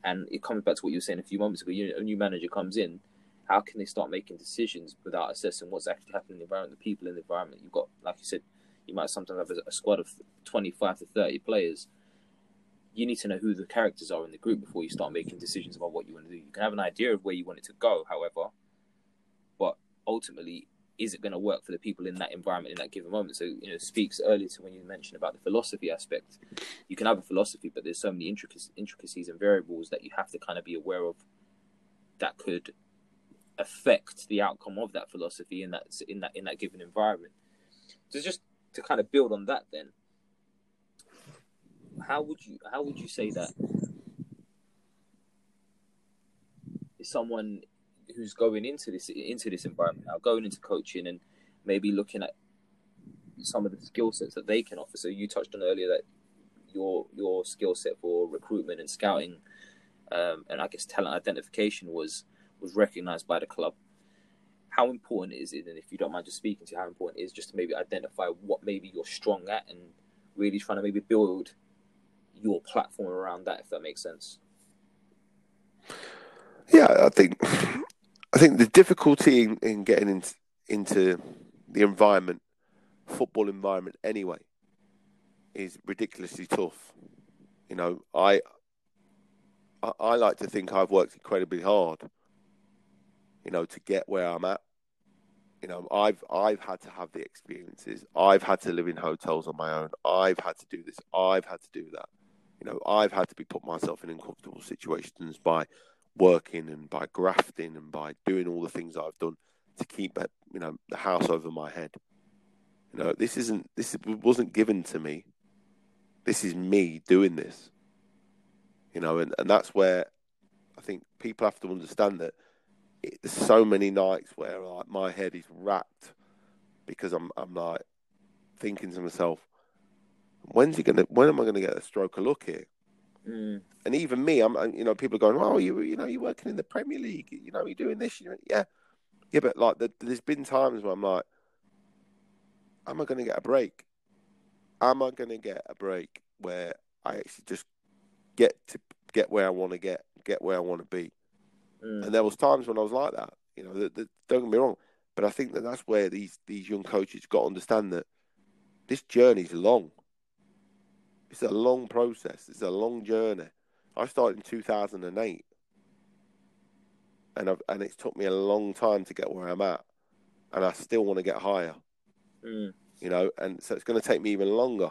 And it comes back to what you were saying a few moments ago. You know, a new manager comes in, how can they start making decisions without assessing what's actually happening in the environment, the people in the environment? You've got, like you said, you might sometimes have a squad of twenty-five to thirty players. You need to know who the characters are in the group before you start making decisions about what you want to do. You can have an idea of where you want it to go, however, but ultimately, is it going to work for the people in that environment in that given moment? So, you know, it speaks earlier to when you mentioned about the philosophy aspect. You can have a philosophy, but there's so many intricacies and variables that you have to kind of be aware of that could affect the outcome of that philosophy in that in that in that given environment. So, just to kind of build on that, then, how would you how would you say that is someone who's going into this into this environment now, going into coaching and maybe looking at some of the skill sets that they can offer? So you touched on earlier that your your skill set for recruitment and scouting um, and I guess talent identification was, was recognised by the club. How important is it, and if you don't mind just speaking to how important it is just to maybe identify what maybe you're strong at and really trying to maybe build your platform around that, if that makes sense? Yeah, I think... I think the difficulty in, in getting in, into the environment, football environment anyway, is ridiculously tough. You know, I, I I like to think I've worked incredibly hard, you know, to get where I'm at. You know, I've I've had to have the experiences. I've had to live in hotels on my own. I've had to do this. I've had to do that. You know, I've had to be put myself in uncomfortable situations by working and by grafting and by doing all the things I've done to keep, you know, the house over my head. You know, this isn't, this wasn't given to me. This is me doing this, you know, and, and that's where I think people have to understand that it, there's so many nights where like my head is racked because I'm, I'm like thinking to myself, when's he going to, when am I going to get a stroke of luck here? Mm. And even me, I'm, you know, people are going, oh, you, you know, you're working in the Premier League, you know, you're doing this, you know, yeah, yeah, but like, the, there's been times where I'm like, am I going to get a break? Am I going to get a break where I actually just get to get where I want to get, get where I want to be? Mm. And there was times when I was like that, you know, the, the, don't get me wrong, but I think that that's where these these young coaches got to understand that this journey's long. It's a long process. It's a long journey. I started in two thousand eight, and I've, and it's took me a long time to get where I'm at, and I still want to get higher. Mm. You know, and so it's going to take me even longer.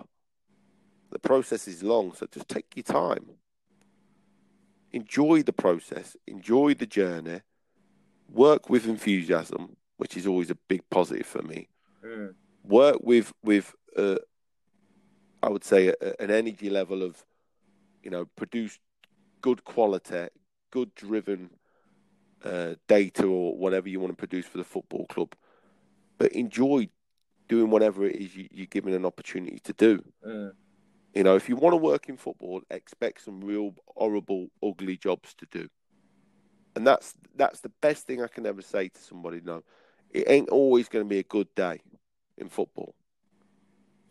The process is long, so just take your time. Enjoy the process. Enjoy the journey. Work with enthusiasm, which is always a big positive for me. Mm. Work with with. Uh, I would say a, an energy level of, you know, produce good quality, good driven uh, data or whatever you want to produce for the football club. But enjoy doing whatever it is you, you're given an opportunity to do. Mm. You know, if you want to work in football, expect some real horrible, ugly jobs to do. And that's that's the best thing I can ever say to somebody. No, it ain't always going to be a good day in football.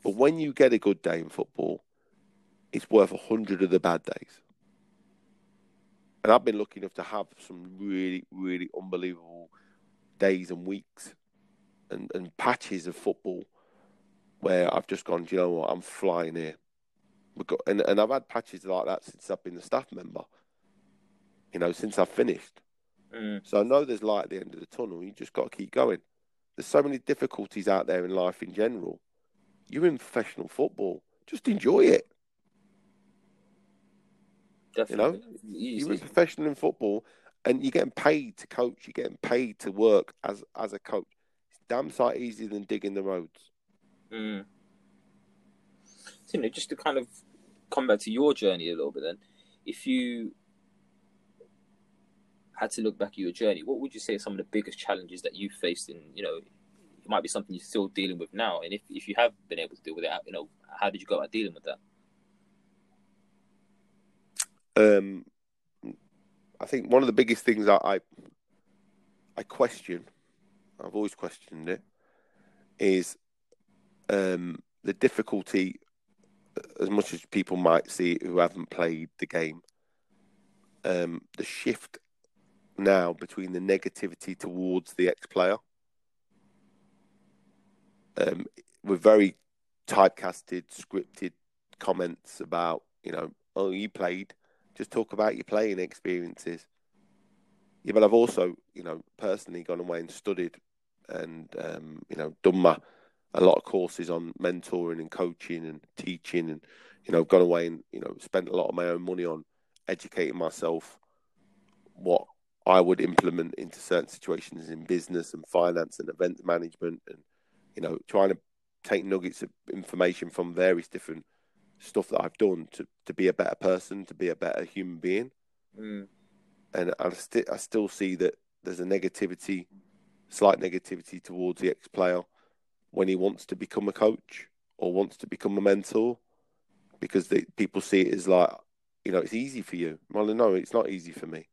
But when you get a good day in football, it's worth a hundred of the bad days. And I've been lucky enough to have some really, really unbelievable days and weeks and, and patches of football where I've just gone, do you know what, I'm flying here. And, and I've had patches like that since I've been a staff member, you know, since I've finished. Mm. So I know there's light at the end of the tunnel. You just got to keep going. There's so many difficulties out there in life in general. You're in professional football. Just enjoy it. Definitely. You know, easy. You're a professional in football and you're getting paid to coach. You're getting paid to work as, as a coach. It's damn sight easier than digging the roads. Mm. You know, just to kind of come back to your journey a little bit then, if you had to look back at your journey, what would you say are some of the biggest challenges that you faced in, you know, it might be something you're still dealing with now. And if, if you have been able to deal with it, you know, how did you go about dealing with that? Um, I think one of the biggest things that I I question, I've always questioned it, is um, the difficulty, as much as people might see who haven't played the game, um, the shift now between the negativity towards the ex-player. Um, we're very typecasted, scripted comments about, you know, oh, you played. Just talk about your playing experiences. Yeah, but I've also, you know, personally gone away and studied and, um, you know, done my, a lot of courses on mentoring and coaching and teaching and, you know, gone away and, you know, spent a lot of my own money on educating myself what I would implement into certain situations in business and finance and event management and, you know, trying to take nuggets of information from various different stuff that I've done to, to be a better person, to be a better human being. Mm. And I, st- I still see that there's a negativity, slight negativity towards the ex-player when he wants to become a coach or wants to become a mentor, because the, people see it as like, you know, it's easy for you. Well, no, it's not easy for me.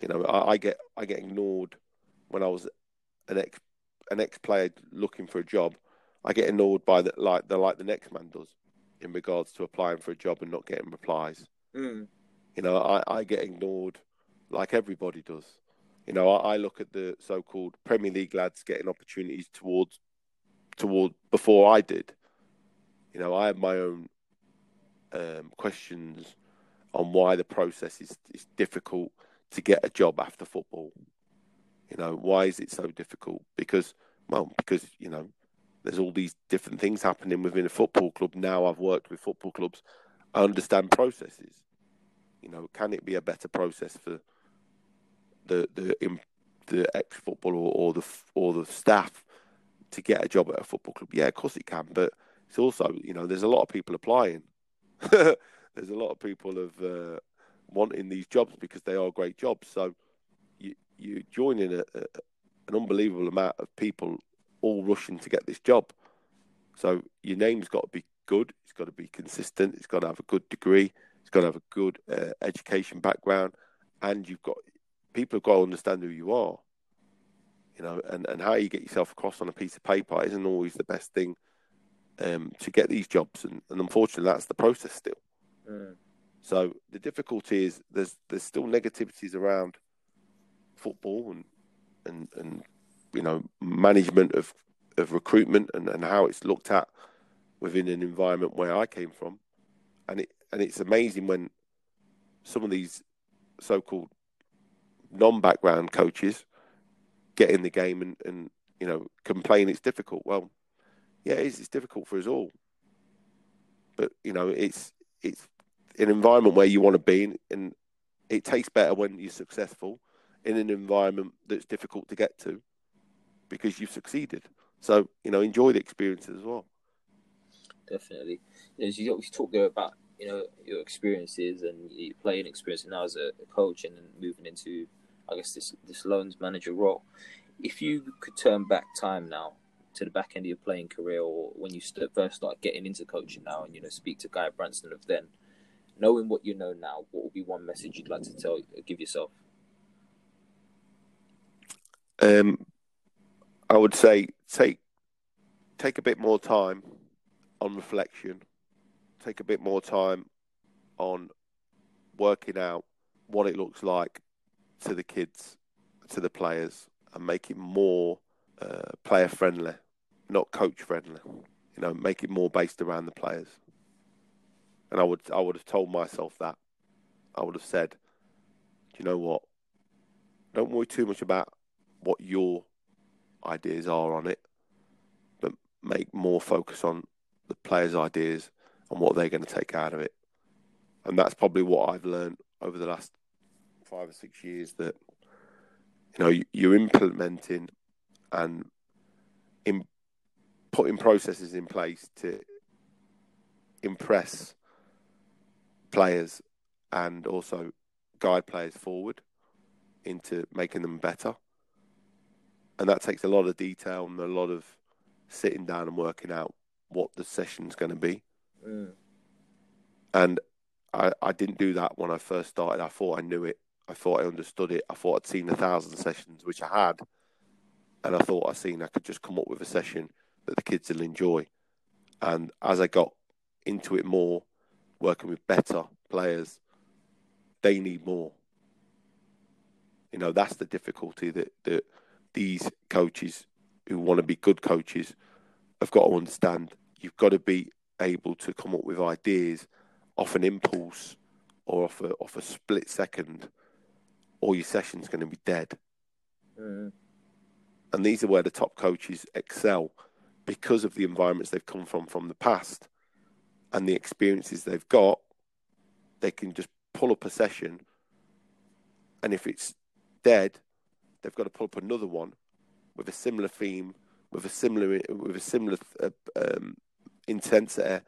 You know, I, I get I get ignored when I was an ex an ex-player looking for a job. I get ignored by the, like the like the next man does in regards to applying for a job and not getting replies. Mm. You know, I, I get ignored like everybody does. You know, I, I look at the so-called Premier League lads getting opportunities towards toward before I did. You know, I have my own um, questions on why the process is, is difficult to get a job after football. You know, why is it so difficult? Because, well, because, you know, there's all these different things happening within a football club. Now I've worked with football clubs. I understand processes. You know, can it be a better process for the the the ex-footballer or, or the or the staff to get a job at a football club? Yeah, of course it can. But it's also, you know, there's a lot of people applying. There's a lot of people of uh, wanting these jobs because they are great jobs. So you you're joining a, a, an unbelievable amount of people all rushing to get this job. So your name's got to be good. It's got to be consistent. It's got to have a good degree. It's got to have a good uh, education background. And you've got, people have got to understand who you are, you know, and, and how you get yourself across on a piece of paper isn't always the best thing um, to get these jobs. And, and unfortunately, that's the process still. Mm. So the difficulty is there's, there's still negativities around football and, and, and, you know, management of, of recruitment and, and how it's looked at within an environment where I came from. And it and it's amazing when some of these so-called non-background coaches get in the game and, and you know, complain it's difficult. Well, yeah, it is. It's difficult for us all. But, you know, it's it's an environment where you want to be in, and it tastes better when you're successful in an environment that's difficult to get to, because you've succeeded. So, you know, enjoy the experience as well. Definitely. As you always talk there about, you know, your experiences and your playing experience now as a coach and then moving into, I guess, this, this loans manager role. If you could turn back time now to the back end of your playing career or when you first start getting into coaching now and, you know, speak to Guy Branston of then, knowing what you know now, what would be one message you'd like to tell, give yourself? Um, I would say take take a bit more time on reflection. Take a bit more time on working out what it looks like to the kids, to the players, and make it more uh, player friendly, not coach friendly. You know, make it more based around the players. And I would, I would have told myself that. I would have said, do you know what? Don't worry too much about what your ideas are on it, but make more focus on the players' ideas and what they're going to take out of it. And that's probably what I've learned over the last five or six years, that, you know, you're implementing and in putting processes in place to impress players and also guide players forward into making them better. And that takes a lot of detail and a lot of sitting down and working out what the session's going to be. Mm. And I, I didn't do that when I first started. I thought I knew it. I thought I understood it. I thought I'd seen a thousand sessions, which I had. And I thought I'd seen I could just come up with a session that the kids will enjoy. And as I got into it more, working with better players, they need more. You know, that's the difficulty that, that these coaches who want to be good coaches have got to understand. You've got to be able to come up with ideas off an impulse or off a, off a split second, or your session's going to be dead. Mm. And these are where the top coaches excel, because of the environments they've come from from the past and the experiences they've got. They can just pull up a session, and if it's dead, they've got to pull up another one with a similar theme, with a similar with a similar uh, um, intensity,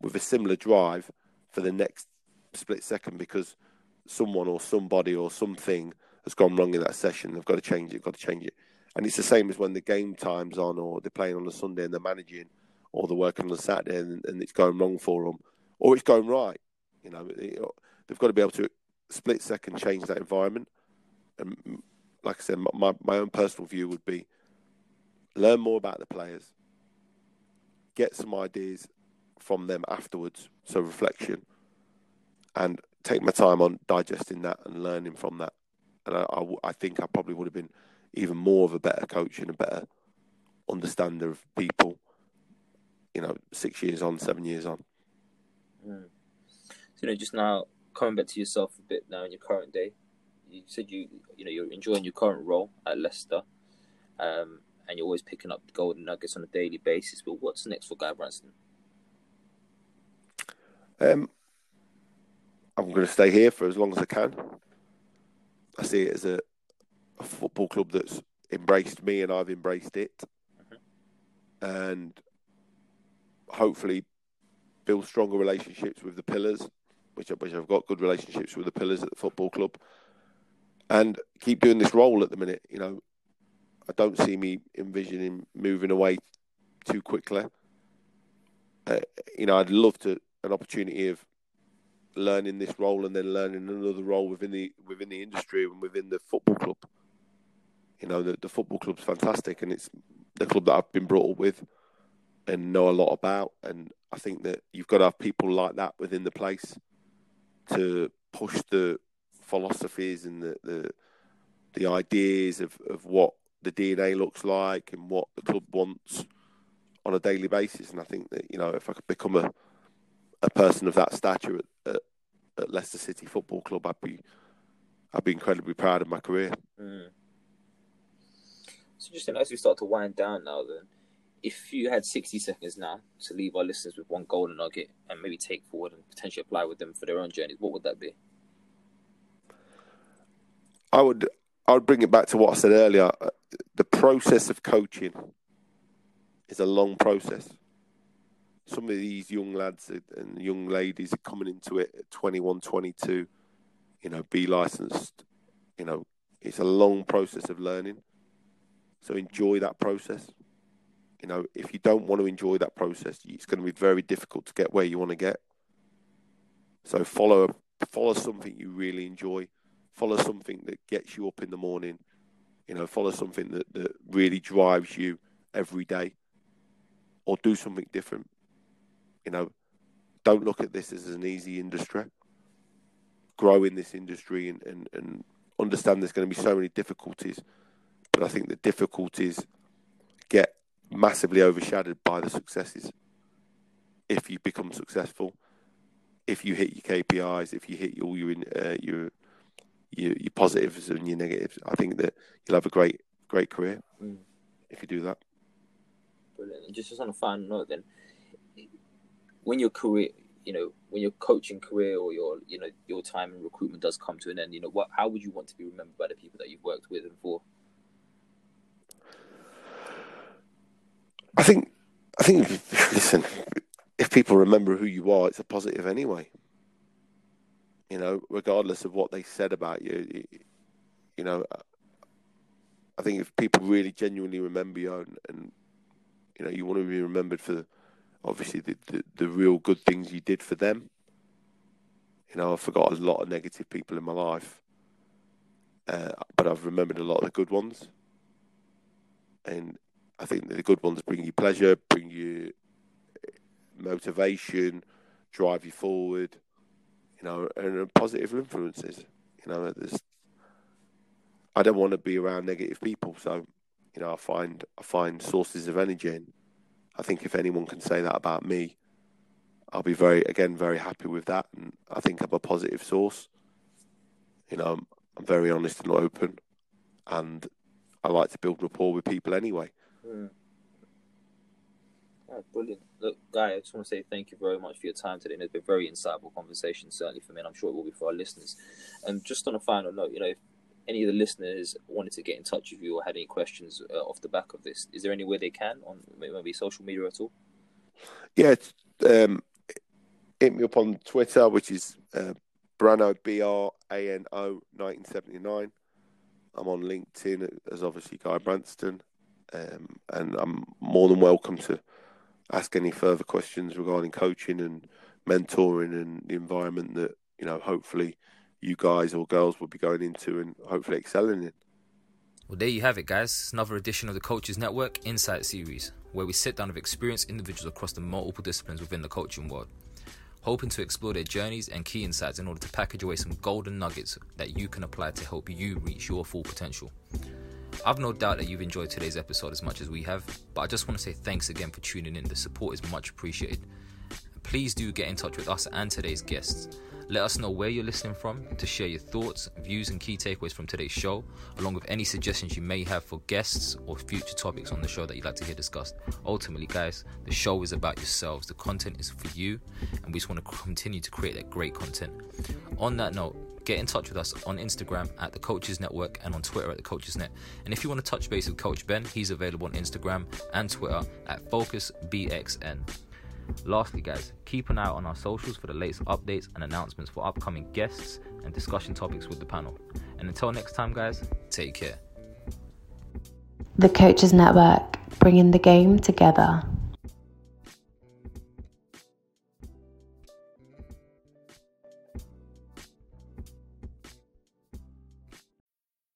with a similar drive for the next split second, because someone or somebody or something has gone wrong in that session. They've got to change it. Got to change it. And it's the same as when the game time's on, or they're playing on a Sunday and they're managing, or they're working on a Saturday and, and it's going wrong for them, or it's going right. You know, they've got to be able to split second change that environment. And like I said, my, my own personal view would be learn more about the players, get some ideas from them afterwards, so reflection, and take my time on digesting that and learning from that. And I, I, I think I probably would have been even more of a better coach and a better understander of people, you know, six years on, seven years on. Mm. So, you know, just now coming back to yourself a bit now in your current day, you said you, you know, you're enjoying your current role at Leicester, um, and you're always picking up the golden nuggets on a daily basis. But what's next for Guy Branston? Um, I'm going to stay here for as long as I can. I see it as a, a football club that's embraced me, and I've embraced it. Mm-hmm. And hopefully build stronger relationships with the pillars, which, which I've got good relationships with the pillars at the football club, and keep doing this role at the minute. You know, I don't see me envisioning moving away too quickly. Uh, you know, I'd love to an opportunity of learning this role and then learning another role within the within the industry and within the football club. You know, the, the football club's fantastic, and it's the club that I've been brought up with and know a lot about. And I think that you've got to have people like that within the place to push the philosophies and the the, the ideas of, of what the D N A looks like and what the club wants on a daily basis. And I think that, you know, if I could become a a person of that stature at, at, at Leicester City Football Club, I'd be, I'd be incredibly proud of my career. Mm. So just as we start to wind down now then, if you had sixty seconds now to leave our listeners with one golden nugget and maybe take forward and potentially apply with them for their own journeys, what would that be? I would, I would bring it back to what I said earlier. The process of coaching is a long process. Some of these young lads and young ladies are coming into it at twenty-one, twenty-two, you know, be licensed. You know, it's a long process of learning. So enjoy that process. You know, if you don't want to enjoy that process, it's going to be very difficult to get where you want to get. So follow follow something you really enjoy. Follow something that gets you up in the morning. You know, follow something that, that really drives you every day, or do something different. You know, don't look at this as an easy industry. Grow in this industry and, and, and understand there's going to be so many difficulties. But I think the difficulties get massively overshadowed by the successes. If you become successful, if you hit your K P Is, if you hit all your uh, your, your your positives and your negatives, I think that you'll have a great great career mm. if you do that. Brilliant. And just on a final note, then, when your career, you know, when your coaching career or your, you know, your time in recruitment does come to an end, you know, what, how would you want to be remembered by the people that you've worked with and for? I think, I think, listen, if people remember who you are, it's a positive anyway. You know, regardless of what they said about you, you know, I think if people really genuinely remember you and, and you know, you want to be remembered for obviously the, the, the real good things you did for them. You know, I forgot a lot of negative people in my life, uh, but I've remembered a lot of the good ones. And I think that the good ones bring you pleasure, bring you motivation, drive you forward, you know, and positive influences. You know, there's, I don't want to be around negative people, so you know, I find I find sources of energy. And I think if anyone can say that about me, I'll be very, again, very happy with that. And I think I'm a positive source. You know, I'm, I'm very honest and open, and I like to build rapport with people anyway. Mm. Oh, brilliant. Look, Guy, I just want to say thank you very much for your time today. And it's been a very insightful conversation, certainly for me, and I'm sure it will be for our listeners. And just on a final note, you know, if any of the listeners wanted to get in touch with you or had any questions uh, off the back of this, is there any way they can on maybe social media at all? Yeah, it's, um, hit me up on Twitter, which is uh, Brano, B R A N O nineteen seventy-nine. I'm on LinkedIn as obviously Guy Branston. Um, and I'm more than welcome to ask any further questions regarding coaching and mentoring and the environment that, you know, hopefully you guys or girls will be going into and hopefully excelling in. Well, there you have it, guys. Another edition of the Coaches Network Insight Series, where we sit down with experienced individuals across the multiple disciplines within the coaching world, hoping to explore their journeys and key insights in order to package away some golden nuggets that you can apply to help you reach your full potential. I've no doubt that you've enjoyed today's episode as much as we have, but I just want to say thanks again for tuning in. The support is much appreciated. Please do get in touch with us and today's guests. Let us know where you're listening from to share your thoughts, views and key takeaways from today's show, along with any suggestions you may have for guests or future topics on the show that you'd like to hear discussed. Ultimately, guys, the show is about yourselves. The content is for you, and we just want to continue to create that great content. On that note, get in touch with us on Instagram at The Coaches Network and on Twitter at The Coaches Net. And if you want to touch base with Coach Ben, he's available on Instagram and Twitter at Focus B X N. Lastly, guys, keep an eye out on our socials for the latest updates and announcements for upcoming guests and discussion topics with the panel. And until next time, guys, take care. The Coaches Network, bringing the game together.